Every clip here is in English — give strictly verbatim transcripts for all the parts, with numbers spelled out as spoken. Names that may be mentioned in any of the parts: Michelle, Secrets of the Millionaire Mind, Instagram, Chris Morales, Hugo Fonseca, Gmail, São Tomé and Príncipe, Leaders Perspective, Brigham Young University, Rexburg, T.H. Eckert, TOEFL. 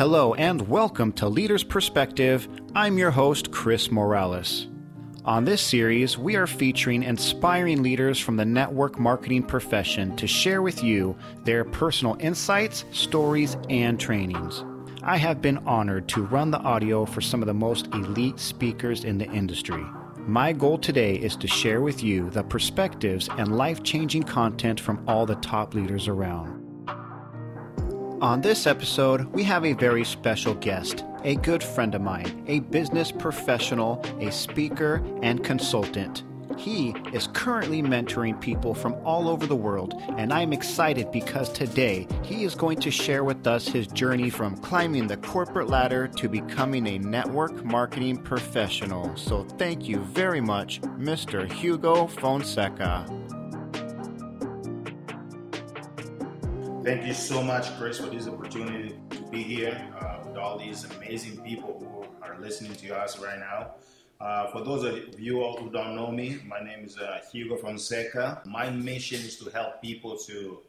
Hello and welcome to Leaders Perspective. I'm your host, Chris Morales. On this series, we are featuring inspiring leaders from the network marketing profession to share with you their personal insights, stories, and trainings. I have been honored to run the audio for some of the most elite speakers in the industry. My goal today is to share with you the perspectives and life-changing content from all the top leaders around. On this episode, we have a very special guest, a good friend of mine, a business professional, a speaker, and consultant. He is currently mentoring people from all over the world, and I'm excited because today he is going to share with us his journey from climbing the corporate ladder to becoming a network marketing professional. So thank you very much, Mister Hugo Fonseca. Thank you so much, Chris, for this opportunity to be here uh, with all these amazing people who are listening to us right now. Uh, for those of you all who don't know me, my name is uh, Hugo Fonseca. My mission is to help people to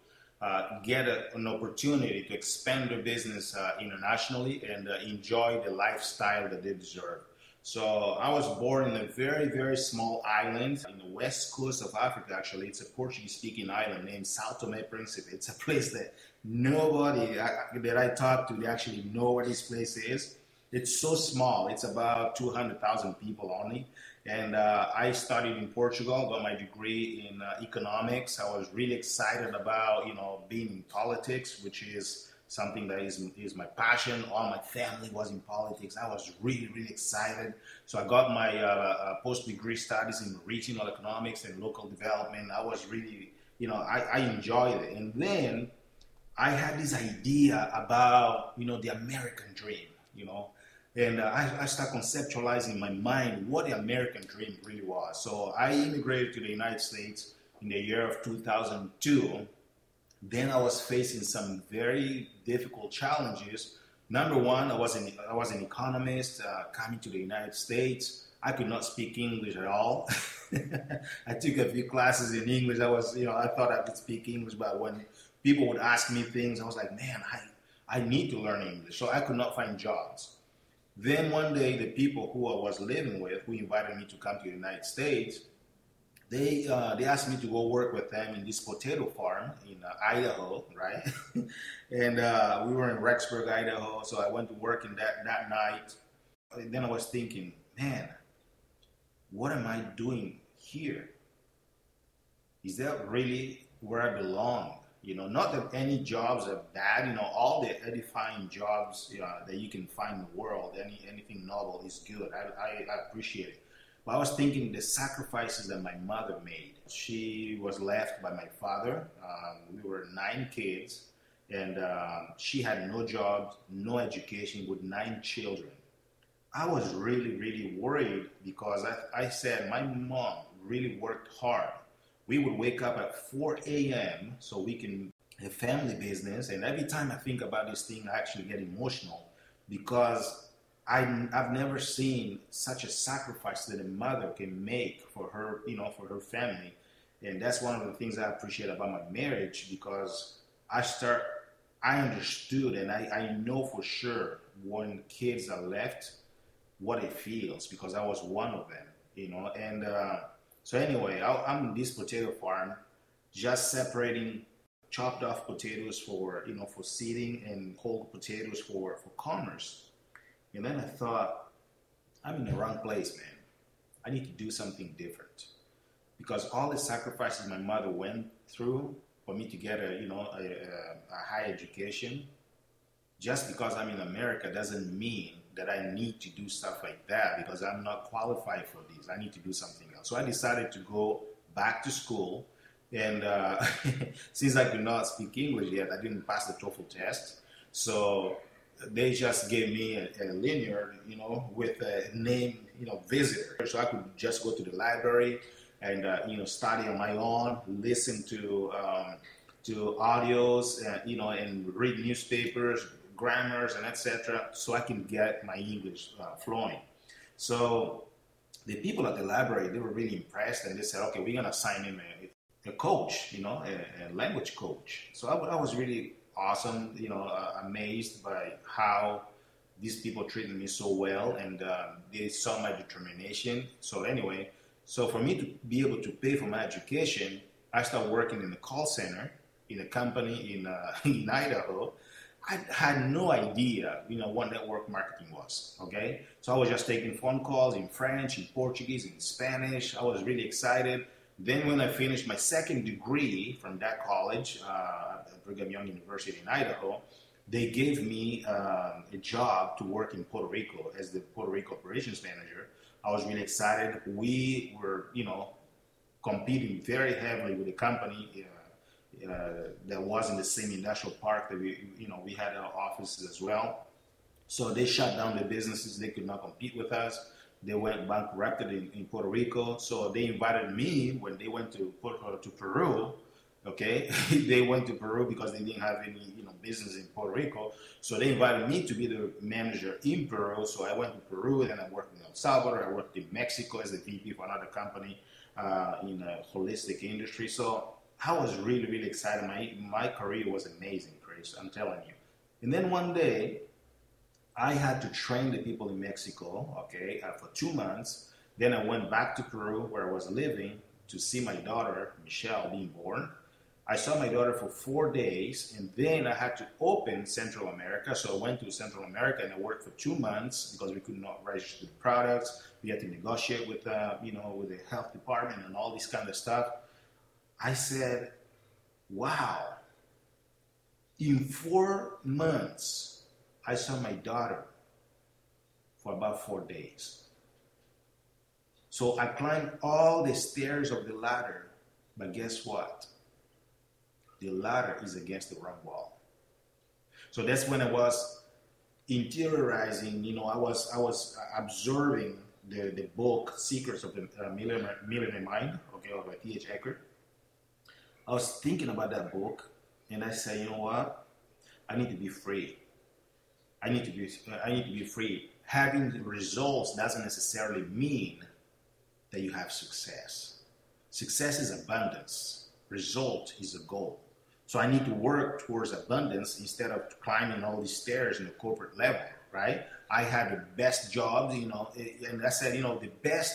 uh, get a, an opportunity to expand their business uh, internationally and uh, enjoy the lifestyle that they deserve. So I was born in a very, very small island in the west coast of Africa, actually. It's a Portuguese-speaking island named São Tomé and Príncipe. It's a place that nobody that I talk to, they actually know what this place is. It's so small. It's about two hundred thousand people only. And uh, I studied in Portugal, got my degree in uh, economics. I was really excited about, you know, being in politics, which is something that is is my passion. All my family was in politics. I was really, really excited. So I got my uh, uh, post-degree studies in regional economics and local development. I was really, you know, I, I enjoyed it. And then I had this idea about, you know, the American dream, you know. And uh, I, I started conceptualizing in my mind what the American dream really was. So I immigrated to the United States in the year of two thousand two. Then I was facing some very difficult challenges. Number one, I was an, I was an economist uh, coming to the United States. I could not speak English at all. I took a few classes in English. I was, you know, I thought I could speak English, but when people would ask me things, I was like, man, I, I need to learn English. So I could not find jobs. Then one day, the people who I was living with, who invited me to come to the United States, They uh, they asked me to go work with them in this potato farm in uh, Idaho, right? and uh, we were in Rexburg, Idaho, so I went to work in that, that night. And then I was thinking, man, what am I doing here? Is that really where I belong? You know, not that any jobs are bad. You know, all the edifying jobs you know, that you can find in the world, any anything novel is good. I, I, I appreciate it. But I was thinking the sacrifices that my mother made. She was left by my father. Um, we were nine kids, and uh, she had no job, no education, with nine children. I was really, really worried because I, I said my mom really worked hard. We would wake up at four a.m. so we can have a family business. And every time I think about this thing, I actually get emotional because I've never seen such a sacrifice that a mother can make for her, you know, for her family. And that's one of the things I appreciate about my marriage because I start, I understood and I, I know for sure when kids are left, what it feels because I was one of them, you know. And uh, so anyway, I, I'm in this potato farm, just separating chopped off potatoes for, you know, for seeding and whole potatoes for, for commerce. And then I thought, I'm in the wrong place, man. I need to do something different. Because all the sacrifices my mother went through for me to get a, you know, a, a high education, just because I'm in America doesn't mean that I need to do stuff like that because I'm not qualified for this. I need to do something else. So I decided to go back to school. And uh, since I could not speak English yet, I didn't pass the TOEFL test. So they just gave me a, a linear, you know, with a name, you know, visitor. So I could just go to the library and, uh, you know, study on my own, listen to um, to audios, uh, you know, and read newspapers, grammars, and et cetera. So I can get my English uh, flowing. So the people at the library, they were really impressed, and they said, okay, we're going to assign him a, a coach, you know, a, a language coach. So I, I was really awesome, you know, uh, amazed by how these people treated me so well, and uh, they saw my determination. So anyway, so for me to be able to pay for my education, I started working in a call center in a company in uh, in Idaho. I had no idea, you know, what network marketing was, okay? So I was just taking phone calls in French, in Portuguese, in Spanish. I was really excited. Then when I finished my second degree from that college, uh, at Brigham Young University in Idaho, they gave me uh, a job to work in Puerto Rico as the Puerto Rico operations manager. I was really excited. We were, you know, competing very heavily with a company uh, Uh, that was in the same industrial park that we, you know, we had our offices as well. So they shut down the businesses. They could not compete with us. They went bankrupted in, in Puerto Rico. So they invited me when they went to Puerto, to Peru. Okay, they went to Peru because they didn't have any, you know, business in Puerto Rico. So they invited me to be the manager in Peru. So I went to Peru, and I worked in El Salvador. I worked in Mexico as the V P for another company uh, in a holistic industry. So I was really, really excited. My my career was amazing, Chris, I'm telling you. And then one day, I had to train the people in Mexico, okay, uh, for two months. Then I went back to Peru, where I was living, to see my daughter, Michelle, being born. I saw my daughter for four days, and then I had to open Central America. So I went to Central America, and I worked for two months because we could not register the products. We had to negotiate with, uh, you know, with the health department and all this kind of stuff. I said, wow, in four months, I saw my daughter for about four days. So I climbed all the stairs of the ladder, but guess what? The ladder is against the wrong wall. So that's when I was interiorizing, you know, I was I was observing the, the book, Secrets of the Millionaire Mind, okay, by T H Eckert. I was thinking about that book, and I said, you know what? I need to be free. I need to be. I need to be free. Having results doesn't necessarily mean that you have success. Success is abundance. Result is a goal. So I need to work towards abundance instead of climbing all these stairs in the corporate level, right? I had the best job, you know, and I said, you know, the best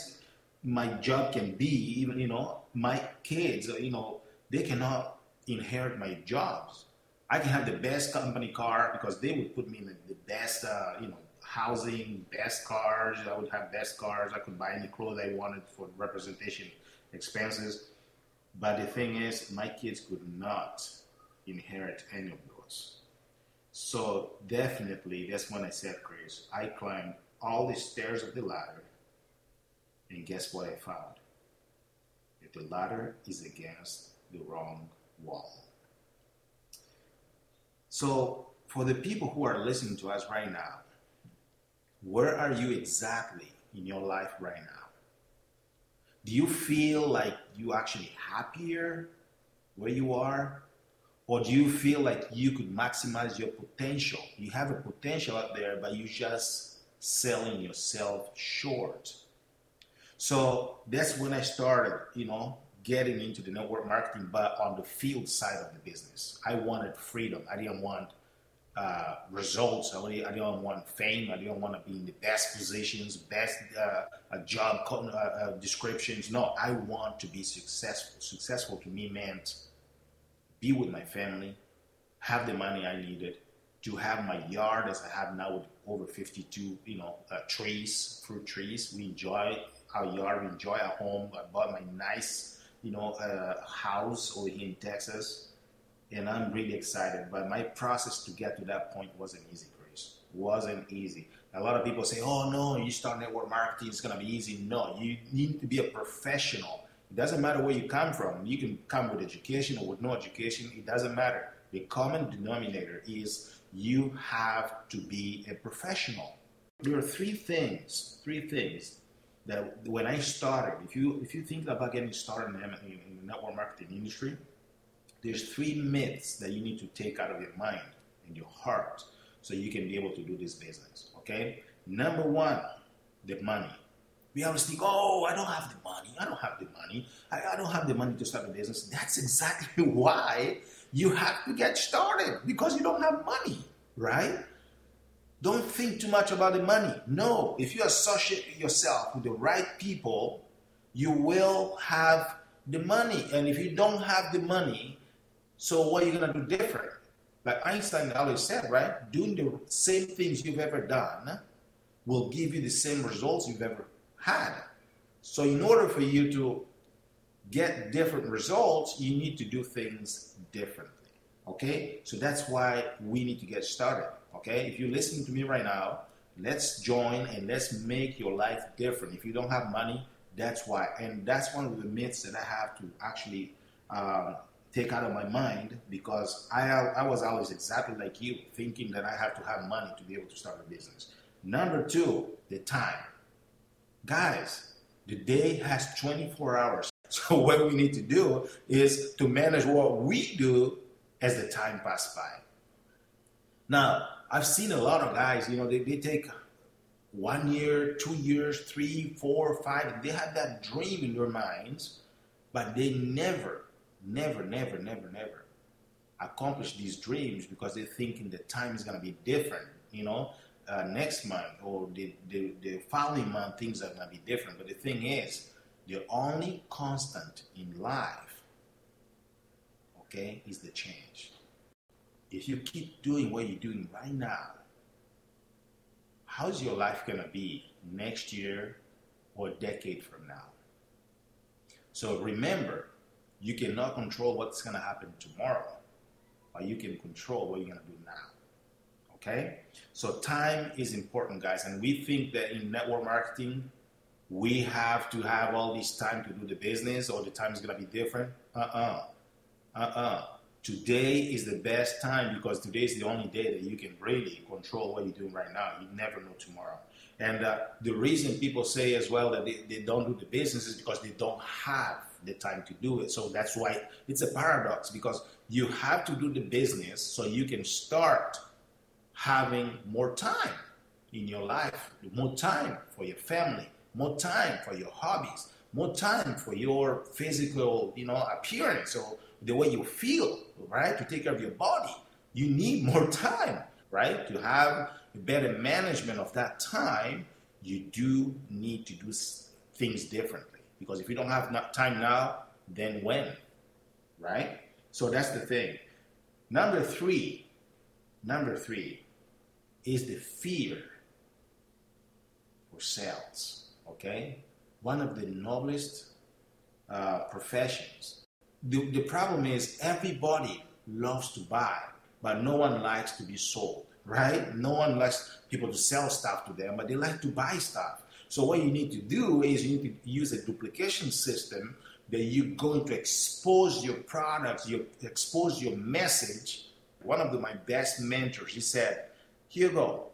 my job can be, even, you know, my kids, you know, they cannot inherit my jobs. I can have the best company car because they would put me in the, the best, uh, you know, housing, best cars. I would have best cars. I could buy any clothes I wanted for representation expenses. But the thing is, my kids could not inherit any of those. So definitely, that's when I said, Chris, I climbed all the stairs of the ladder, and guess what I found? That the ladder is against the wrong wall. So for the people who are listening to us right now, where are you exactly in your life right now? Do you feel like you're actually happier where you are? Or do you feel like you could maximize your potential? You have a potential out there, but you're just selling yourself short. So that's when I started, you know, getting into the network marketing, but on the field side of the business. I wanted freedom. I didn't want uh, results. I didn't, I didn't want fame. I didn't want to be in the best positions, best uh, job uh, descriptions. No, I want to be successful. Successful to me meant be with my family, have the money I needed, to have my yard as I have now with over fifty-two, you know, uh, trees, fruit trees. We enjoy our yard. We enjoy our home. I bought my nice, you know, a uh, house over here in Texas, and I'm really excited. But my process to get to that point wasn't easy, Chris. Wasn't easy. A lot of people say, oh, no, you start network marketing, it's going to be easy. No, you need to be a professional. It doesn't matter where you come from. You can come with education or with no education. It doesn't matter. The common denominator is you have to be a professional. There are three things, three things. That when I started, if you if you think about getting started in the, in the network marketing industry, there's three myths that you need to take out of your mind and your heart so you can be able to do this business, okay? Number one, the money. We always think, oh, I don't have the money. I don't have the money. I, I don't have the money to start a business. That's exactly why You have to get started because you don't have money, right? Don't think too much about the money. No, if you associate yourself with the right people, you will have the money. And if you don't have the money, so what are you going to do different? Like Einstein always said, right? Doing the same things you've ever done will give you the same results you've ever had. So in order for you to get different results, you need to do things differently, okay? So that's why we need to get started, okay? If you're listening to me right now, let's join and let's make your life different. If you don't have money, that's why. And that's one of the myths that I have to actually um, take out of my mind, because I I was always exactly like you, thinking that I have to have money to be able to start a business. Number two, the time. Guys, the day has twenty-four hours. So what we need to do is to manage what we do as the time passes by. Now, I've seen a lot of guys, you know, they, they take one year, two years, three, four, five, and they have that dream in their minds, but they never, never, never, never, never accomplish these dreams because they're thinking the time is going to be different, you know, uh, next month or the, the, the following month, things are going to be different. But the thing is, the only constant in life, okay, is the change. If you keep doing what you're doing right now, how's your life going to be next year or a decade from now? So remember, you cannot control what's going to happen tomorrow, but you can control what you're going to do now. Okay? So time is important, guys. And we think that in network marketing, we have to have all this time to do the business, or the time is going to be different. Uh-uh. Uh-uh. Today is the best time because today is the only day that you can really control what you're doing right now. You never know tomorrow. And uh, the reason people say as well that they, they don't do the business is because they don't have the time to do it. So that's why it's a paradox, because you have to do the business so you can start having more time in your life, more time for your family, more time for your hobbies, more time for your physical, you know, appearance or the way you feel, right? To take care of your body. You need more time, right? To have better management of that time, you do need to do things differently. Because if you don't have time now, then when, right? So that's the thing. Number three, number three is the fear for sales. Okay, one of the noblest uh, professions. The, the problem is everybody loves to buy, but no one likes to be sold, right? No one likes people to sell stuff to them, but they like to buy stuff. So what you need to do is you need to use a duplication system that you're going to expose your products, you expose your message. One of the, my best mentors, he said, Hugo,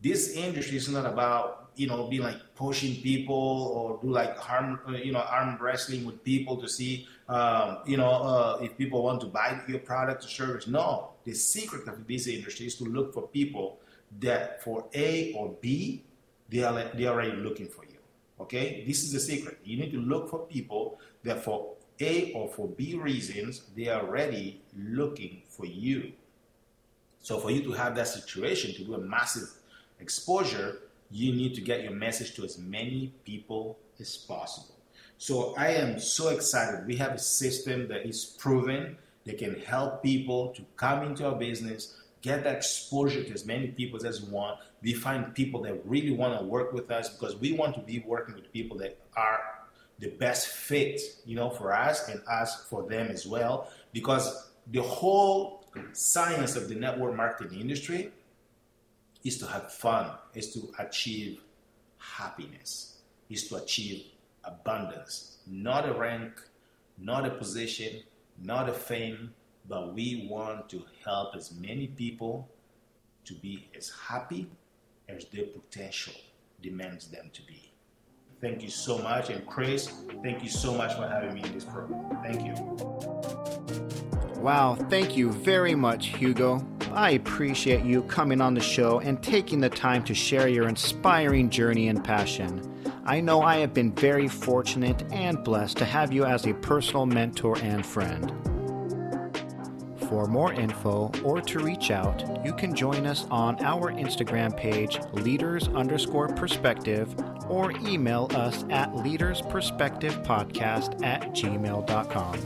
this industry is not about, you know, be like pushing people or do like harm, you know, arm wrestling with people to see, um, you know, uh, if people want to buy your product or service. No, the secret of this industry is to look for people that for A or B, they are they are already looking for you. Okay, this is the secret. You need to look for people that for A or for B reasons, they are already looking for you. So for you to have that situation, to do a massive exposure, you need to get your message to as many people as possible. So I am so excited. We have a system that is proven that can help people to come into our business, get that exposure to as many people as we want. We find people that really want to work with us because we want to be working with people that are the best fit, you know, for us and us for them as well. Because the whole science of the network marketing industry is to have fun, is to achieve happiness, is to achieve abundance. Not a rank, not a position, not a fame, but we want to help as many people to be as happy as their potential demands them to be. Thank you so much. And Chris, thank you so much for having me in this program. Thank you. Wow, thank you very much, Hugo. I appreciate you coming on the show and taking the time to share your inspiring journey and passion. I know I have been very fortunate and blessed to have you as a personal mentor and friend. For more info or to reach out, you can join us on our Instagram page, leaders underscore perspective, or email us at leaders perspective podcast at gmail dot com.